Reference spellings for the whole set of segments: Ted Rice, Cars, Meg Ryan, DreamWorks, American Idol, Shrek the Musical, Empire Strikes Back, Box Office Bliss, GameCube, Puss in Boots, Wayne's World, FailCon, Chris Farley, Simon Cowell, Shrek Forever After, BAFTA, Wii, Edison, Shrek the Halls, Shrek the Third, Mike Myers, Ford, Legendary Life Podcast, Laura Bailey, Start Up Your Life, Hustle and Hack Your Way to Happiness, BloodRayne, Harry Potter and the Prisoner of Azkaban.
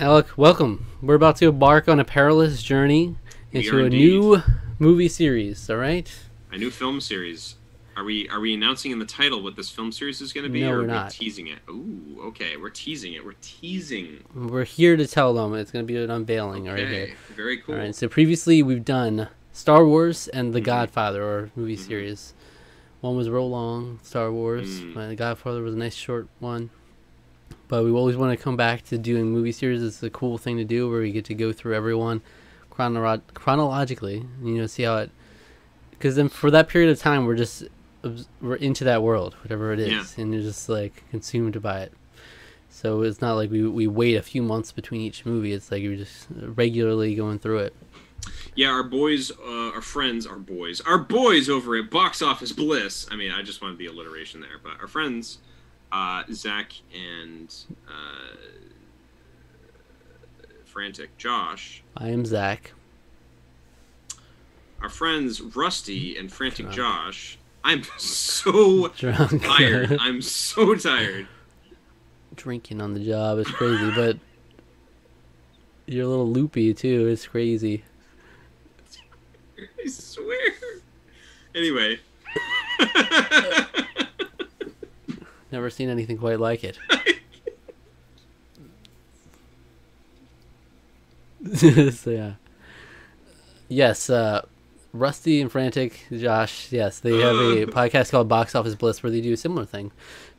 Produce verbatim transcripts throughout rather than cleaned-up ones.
Alec, welcome. We're about to embark on a perilous journey into a new movie series, all right? A new film series. Are we are we announcing in the title what this film series is going to be, no, or we're not. Are we teasing it? Ooh, okay, we're teasing it. We're teasing. We're here to tell them. It's going to be an unveiling, okay, right here. Very cool. All right, so previously we've done Star Wars and The mm-hmm. Godfather, or movie mm-hmm. series. One was real long, Star Wars. Mm. The Godfather was a nice short one. But we always want to come back to doing movie series. It's a cool thing to do where we get to go through everyone chronolo chronologically, you know, see how it... Because then for that period of time, we're just... we're into that world, whatever it is, yeah. and you're just like consumed by it. So it's not like we, we wait a few months between each movie. It's like you're just regularly going through it. Yeah, our boys, uh, our friends, our boys, our boys over at Box Office Bliss. I mean, I just wanted the alliteration there, but our friends, uh, Zach and uh, Frantic Josh. I am Zach. Our friends Rusty and Frantic Drunk. Josh. I'm so Drunk. tired. I'm so tired. Drinking on the job is crazy, but you're a little loopy too. It's crazy. I swear. Anyway. Never seen anything quite like it. So, yeah. Yes, uh, Rusty and Frantic Josh, yes, they have a podcast called Box Office Bliss where they do a similar thing.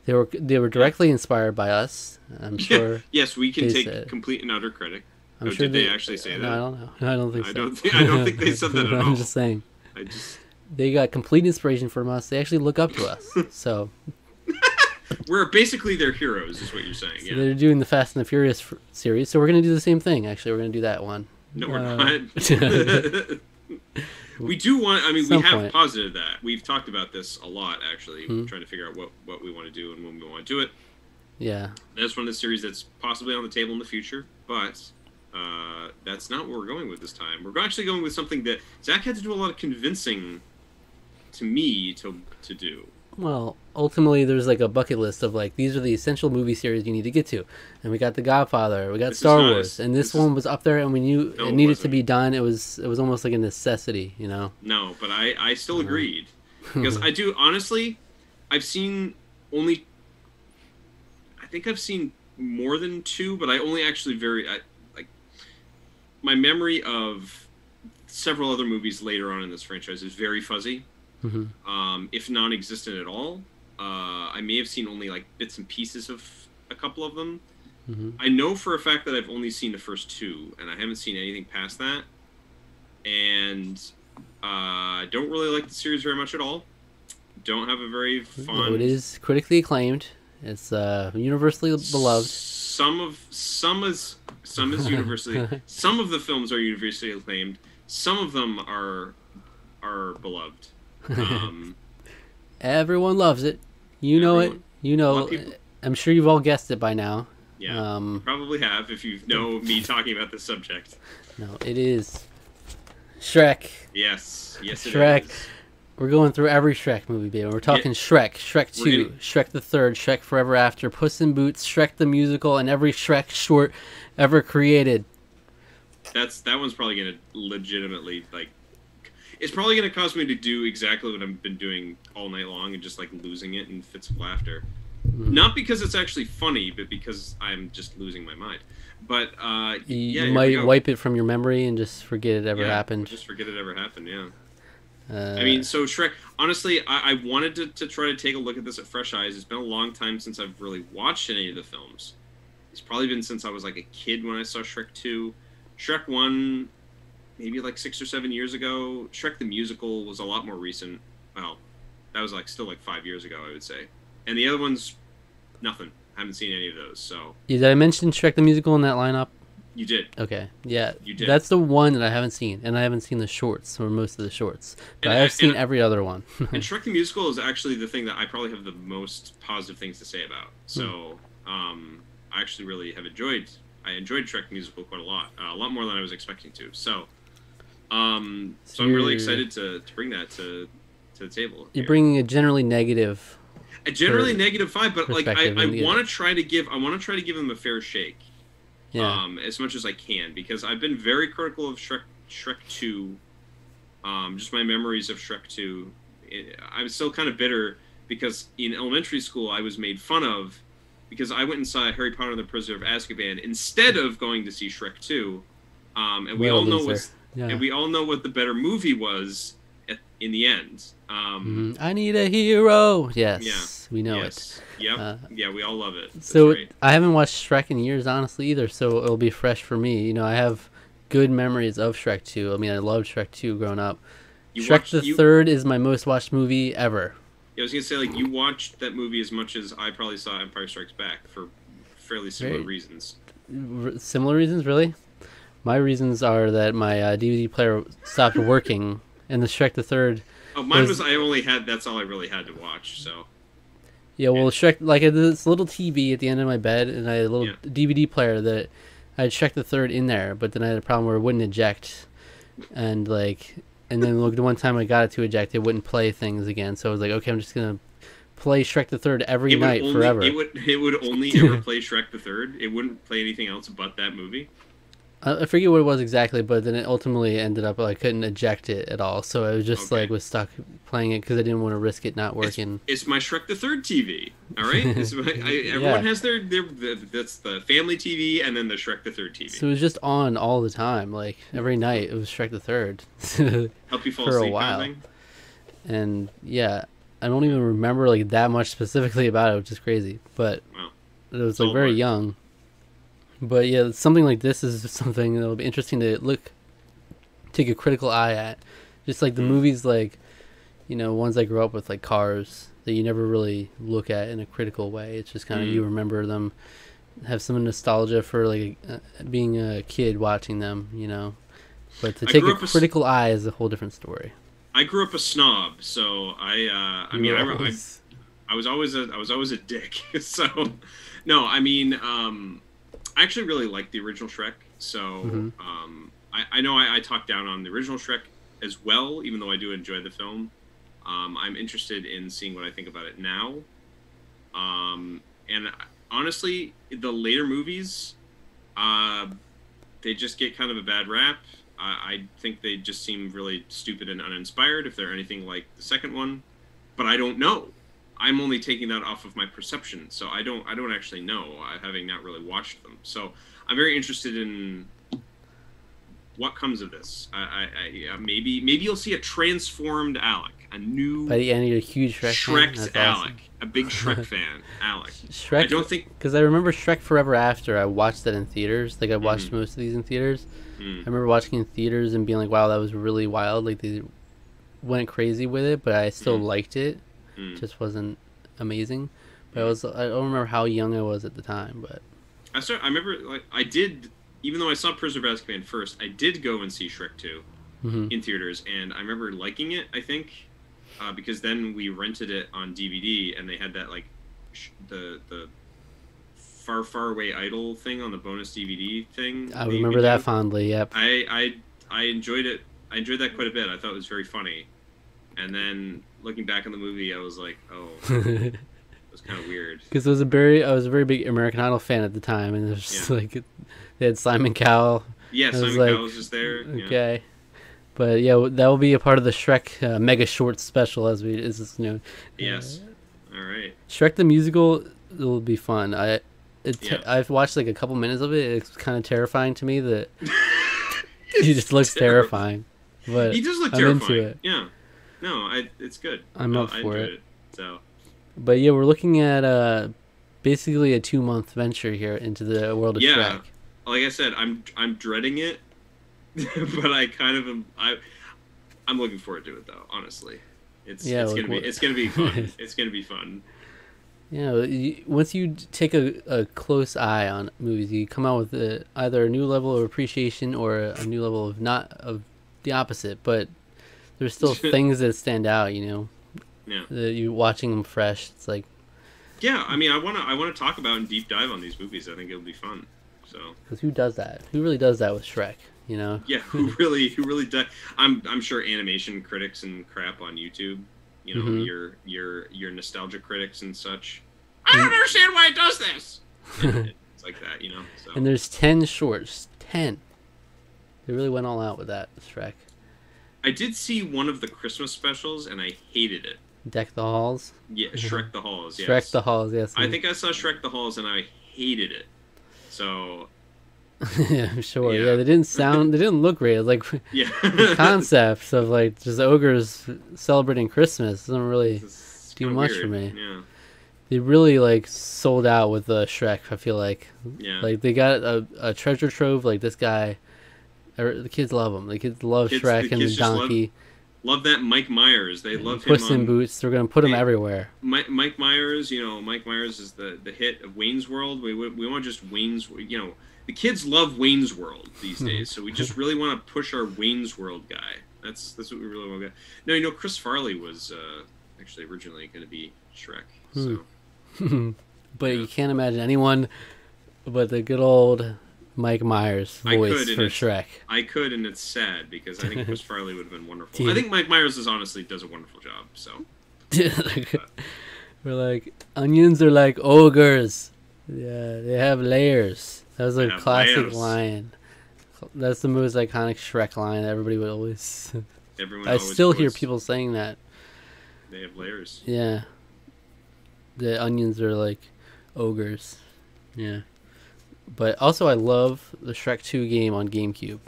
They were they were directly inspired by us, I'm sure. Yeah. Yes, we can take said. complete and utter credit. I'm oh, sure did they, they actually say no, that? I don't know. I don't think so. I don't, th I don't think they said that at all. I'm just saying. I just... They got complete inspiration from us. They actually look up to us. So we're basically their heroes, is what you're saying. So yeah. They're doing the Fast and the Furious f series, so we're going to do the same thing. Actually, we're going to do that one. No, we're uh... not. We do want, I mean, Some we have point. posited that. We've talked about this a lot, actually. Mm-hmm. We're trying to figure out what, what we want to do and when we want to do it. Yeah. That's one of the series that's possibly on the table in the future, but uh, that's not where we're going with this time. We're actually going with something that Zach had to do a lot of convincing to me to, to do. Well, ultimately, there's like a bucket list of like, these are the essential movie series you need to get to. And we got The Godfather, we got this Star Wars, a, and this, this one was up there, and we knew no, it needed it to be done. It was it was almost like a necessity, you know? No, but I, I still uh-huh. agreed. Because I do, honestly, I've seen only, I think I've seen more than two, but I only actually very, I, like, my memory of several other movies later on in this franchise is very fuzzy. Mm-hmm. um, if non-existent at all. Uh, I may have seen only like bits and pieces of a couple of them. Mm-hmm. I know for a fact that I've only seen the first two, and I haven't seen anything past that. And I uh, don't really like the series very much at all. Don't have a very fond... No, it is critically acclaimed. It's uh, universally beloved. Some of some is some is universally. Some of the films are universally acclaimed. Some of them are are beloved. Um, everyone loves it. You everyone. know it. You know. I'm sure you've all guessed it by now. Yeah, um, you probably have if you know me talking about this subject. No, it is Shrek. Yes, yes, it Shrek. is. We're going through every Shrek movie, baby. We're talking yeah. Shrek, Shrek two, gonna... Shrek the Third, Shrek Forever After, Puss in Boots, Shrek the Musical, and every Shrek short ever created. That's that one's probably gonna legitimately like. It's probably going to cause me to do exactly what I've been doing all night long and just, like, losing it in fits of laughter. Mm-hmm. Not because it's actually funny, but because I'm just losing my mind. But, uh, you, yeah, you might wipe it from your memory and just forget it ever yeah, happened. Just forget it ever happened, yeah. Uh, I mean, so Shrek, honestly, I, I wanted to, to try to take a look at this at fresh eyes. It's been a long time since I've really watched any of the films. It's probably been since I was, like, a kid when I saw Shrek two. Shrek one... maybe like six or seven years ago. Shrek the Musical was a lot more recent. Well, that was like still like five years ago, I would say. And the other ones, nothing. I haven't seen any of those. So did I mention Shrek the Musical in that lineup? You did. Okay, yeah, you did. That's the one that I haven't seen, and I haven't seen the shorts or most of the shorts. But and, I have seen and, every other one. And Shrek the Musical is actually the thing that I probably have the most positive things to say about. So hmm. um, I actually really have enjoyed. I enjoyed Shrek the Musical quite a lot, uh, a lot more than I was expecting to. So. Um, so I'm really excited to, to bring that to, to the table. You're here. Bringing a generally negative, a generally negative vibe, but like I, I want to try to give I want to try to give him a fair shake. yeah. um, as much as I can, because I've been very critical of Shrek Shrek two. Um, just my memories of Shrek two. It, I'm still kind of bitter because in elementary school I was made fun of because I went and saw Harry Potter and the Prisoner of Azkaban instead of going to see Shrek two. Um, and we all know what's, yeah. and we all know what the better movie was at, in the end. Um, mm-hmm. I need a hero. Yes, yeah, we know yes. it. Yep. Uh, yeah, we all love it. That's so right. I haven't watched Shrek in years, honestly, either. So it'll be fresh for me. You know, I have good memories of Shrek two. I mean, I loved Shrek two growing up. You Shrek watched, the you, Third is my most watched movie ever. Yeah, I was gonna say, like, you watched that movie as much as I probably saw Empire Strikes Back for fairly similar Very, reasons. R similar reasons, really? My reasons are that my uh, D V D player stopped working, and the Shrek the Third. Oh, mine was, was I only had that's all I really had to watch. So. Yeah, well, yeah. Shrek, like, I had this little T V at the end of my bed, and I had a little yeah. D V D player that I had Shrek the Third in there, but then I had a problem where it wouldn't eject, and like. And then look, the one time I got it to eject, it wouldn't play things again. So I was like, okay, I'm just gonna play Shrek the Third every night only, forever. It would it would only ever play Shrek the Third. It wouldn't play anything else but that movie. I, I forget what it was exactly, but then it ultimately ended up I like, couldn't eject it at all. So I was just okay. like was stuck playing it because I didn't want to risk it not working. It's, it's my Shrek the Third T V. All right, it's my, I, everyone yeah. has their, their their that's the family T V and then the Shrek the Third T V. So it was just on all the time, like every night. It was Shrek the Third. Help you fall for asleep a while. Kind of thing. And yeah, I don't even remember like that much specifically about it, which is crazy. But wow. it was it's like very hard. young. But yeah, something like this is something that'll be interesting to look, take a critical eye at, just like the mm. movies, like, you know, ones I grew up with, like Cars, that you never really look at in a critical way. It's just kind of mm. you remember them, have some nostalgia for like uh, being a kid watching them, you know. But to take a critical a, eye is a whole different story. I grew up a snob, so I, uh, I mean, I, I, I was always a, I was always a dick. So, no, I mean, um, I actually really like the original Shrek. So, mm-hmm. um, I, I know I, I talked down on the original Shrek as well, even though I do enjoy the film. Um, I'm interested in seeing what I think about it now. Um, and honestly, the later movies, uh, they just get kind of a bad rap. I think they just seem really stupid and uninspired if they're anything like the second one, but I don't know. I'm only taking that off of my perception, so I don't I don't actually know, having not really watched them. So I'm very interested in what comes of this. I, I, I maybe maybe you'll see a transformed Alec, a new By the end, you're a huge Shrek Shrek's fan. Alec, awesome. A big Shrek fan, Alec. Shrek, I don't think because I remember Shrek Forever After. I watched that in theaters. Like I watched mm-hmm. most of these in theaters. I remember watching in theaters and being like, wow, that was really wild. Like, they went crazy with it, but I still mm. liked it. Mm. It just wasn't amazing. But I was, I don't remember how young I was at the time, but... I started, I remember, like, I did, even though I saw Prisoner of Azkaban first, I did go and see Shrek two mm-hmm. in theaters, and I remember liking it, I think, uh, because then we rented it on D V D, and they had that, like, sh the the... Far, Far Away Idol thing on the bonus D V D thing. I remember that fondly. Yep. I, I I enjoyed it. I enjoyed that quite a bit. I thought it was very funny. And then looking back on the movie, I was like, oh, it was kind of weird. Because I was a very I was a very big American Idol fan at the time, and it was just yeah. like they had Simon Cowell. Yeah, Simon was like, Cowell was just there. Okay. Yeah. But yeah, that will be a part of the Shrek uh, Mega Short Special, as we is this new. Yes. Uh, All right. Shrek the Musical will be fun. I. It yeah. I've watched like a couple minutes of it. It's kind of terrifying to me that he just looks terrifying. But he does look I'm terrifying. Into it. Yeah, no, I, it's good. I'm no, up for it. it. So, but yeah, we're looking at uh, basically a two month venture here into the world of yeah. Shrek. Like I said, I'm I'm dreading it, but I kind of am. I I'm looking forward to it though. Honestly, it's yeah, it's like, gonna be it's gonna be fun. It's gonna be fun. Yeah, once you take a, a close eye on movies, you come out with a, either a new level of appreciation or a, a new level of not of the opposite. But there's still things that stand out, you know. Yeah. That you watching them fresh, it's like. Yeah, I mean, I wanna I wanna talk about and deep dive on these movies. I think it'll be fun. So. Because who does that? Who really does that with Shrek? You know. Yeah, who really who really does? I'm I'm sure animation critics and crap on YouTube. You know, mm-hmm. your your your nostalgia critics and such. I don't understand why it does this. things like that, you know. So. And there's ten shorts, ten. They really went all out with that Shrek. I did see one of the Christmas specials, and I hated it. Deck the Halls. Yeah, Shrek the Halls. Yes. Shrek the Halls. Yes. I think I saw Shrek the Halls, and I hated it. So. Yeah, I'm sure. Yeah. Yeah, they didn't sound. They didn't look great. Like, yeah. The concepts of like just ogres celebrating Christmas doesn't really do much weird. for me. Yeah. They really like sold out with the uh, Shrek. I feel like. Yeah. Like they got a, a treasure trove. Like this guy. The kids love him. The kids love kids, Shrek the and the donkey. Love, love that Mike Myers. They and love Puss him. Puss in Boots. They're gonna put they, him everywhere. Mike, Mike Myers. You know, Mike Myers is the the hit of Wayne's World. We we, we want just Wayne's. You know, the kids love Wayne's World these days. So we just really want to push our Wayne's World guy. That's that's what we really want to get. No, you know, Chris Farley was uh, actually originally going to be Shrek. So. But yeah. You can't imagine anyone but the good old Mike Myers' voice for Shrek. I could, and it's sad because I think Chris Farley would have been wonderful. Yeah. I think Mike Myers is honestly does a wonderful job. So we're like, onions are like ogres. Yeah, they have layers. That was a they classic line. That's the most iconic Shrek line. Everybody would always. Everyone. I always still voice. hear people saying that. They have layers. Yeah. The onions are like ogres. Yeah. But also, I love the Shrek two game on GameCube.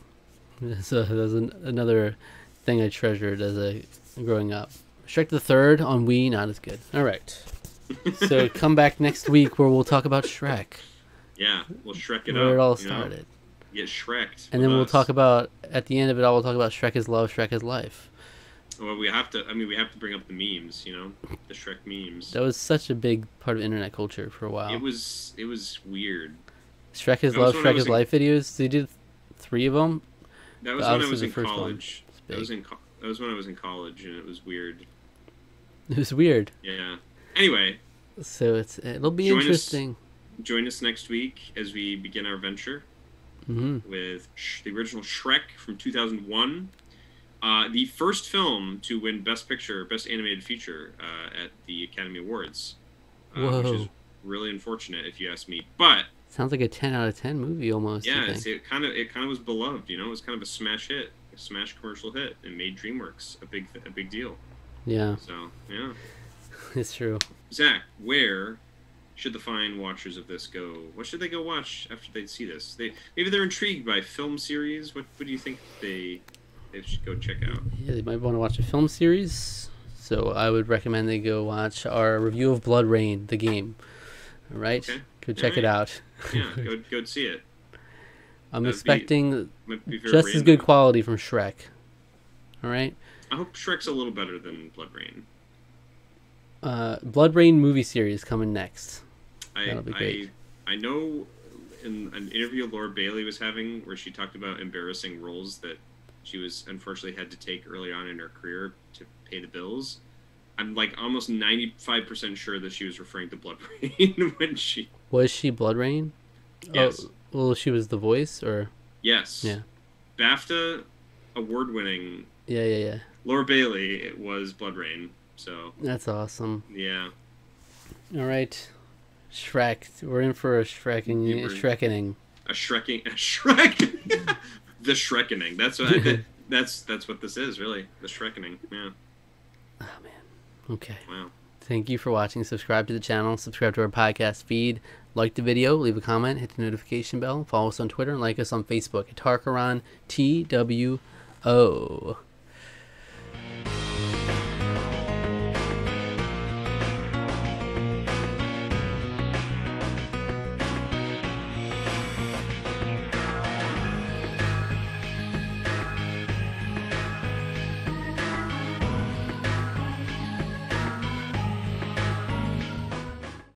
So that's an, another thing I treasured as a growing up. Shrek the Third on Wii, not as good. All right. So come back next week where we'll talk about Shrek. Yeah, we'll Shrek it where up. Where it all started. Know, get Shrek'd. And then us. we'll talk about at the end of it all. We'll talk about Shrek is love, Shrek is life. Well, we have to. I mean, we have to bring up the memes. You know, the Shrek memes. That was such a big part of internet culture for a while. It was. It was weird. Shrek is Love, Shrek is Life videos. They did three of them. That was when I was in college. That was in. That was when I was in college, and it was weird. It was weird. Yeah. Anyway. So it's it'll be interesting. Join us next week as we begin our venture mm-hmm. with sh the original Shrek from two thousand one, uh, the first film to win Best Picture, Best Animated Feature uh, at the Academy Awards, uh, which is really unfortunate if you ask me, but. Sounds like a ten out of ten movie almost. Yeah, it's, it kind of it kind of was beloved, you know. It was kind of a smash hit, a smash commercial hit, and made DreamWorks a big a big deal. Yeah. So yeah, it's true. Zach, where should the fine watchers of this go? What should they go watch after they see this? They maybe they're intrigued by film series. What what do you think they they should go check out? Yeah, they might want to watch a film series. So I would recommend they go watch our review of BloodRayne, the game. All right. Okay. Go check right. it out. Yeah, go go see it. I'm That'd expecting be, be just random. as good quality from Shrek. All right. I hope Shrek's a little better than BloodRayne. Uh, BloodRayne movie series coming next. I, That'll be great. I I know in an interview Laura Bailey was having where she talked about embarrassing roles that she was unfortunately had to take early on in her career to pay the bills. I'm like almost ninety-five percent sure that she was referring to BloodRayne when she was she BloodRayne. Yes. Oh, well, she was the voice, or yes. Yeah. BAFTA award-winning. Yeah, yeah, yeah. Laura Bailey it was BloodRayne. So that's awesome. Yeah. All right, Shrek. We're in for a Shreking, yeah, a Shrekening. A Shreking, a Shrek. The Shrekening. That's what. I did. That's that's what this is really. The Shrekening. Yeah. Oh man. Okay. Wow. Thank you for watching. Subscribe to the channel. Subscribe to our podcast feed. Like the video. Leave a comment. Hit the notification bell. Follow us on Twitter and like us on Facebook at Tarkaron T W O.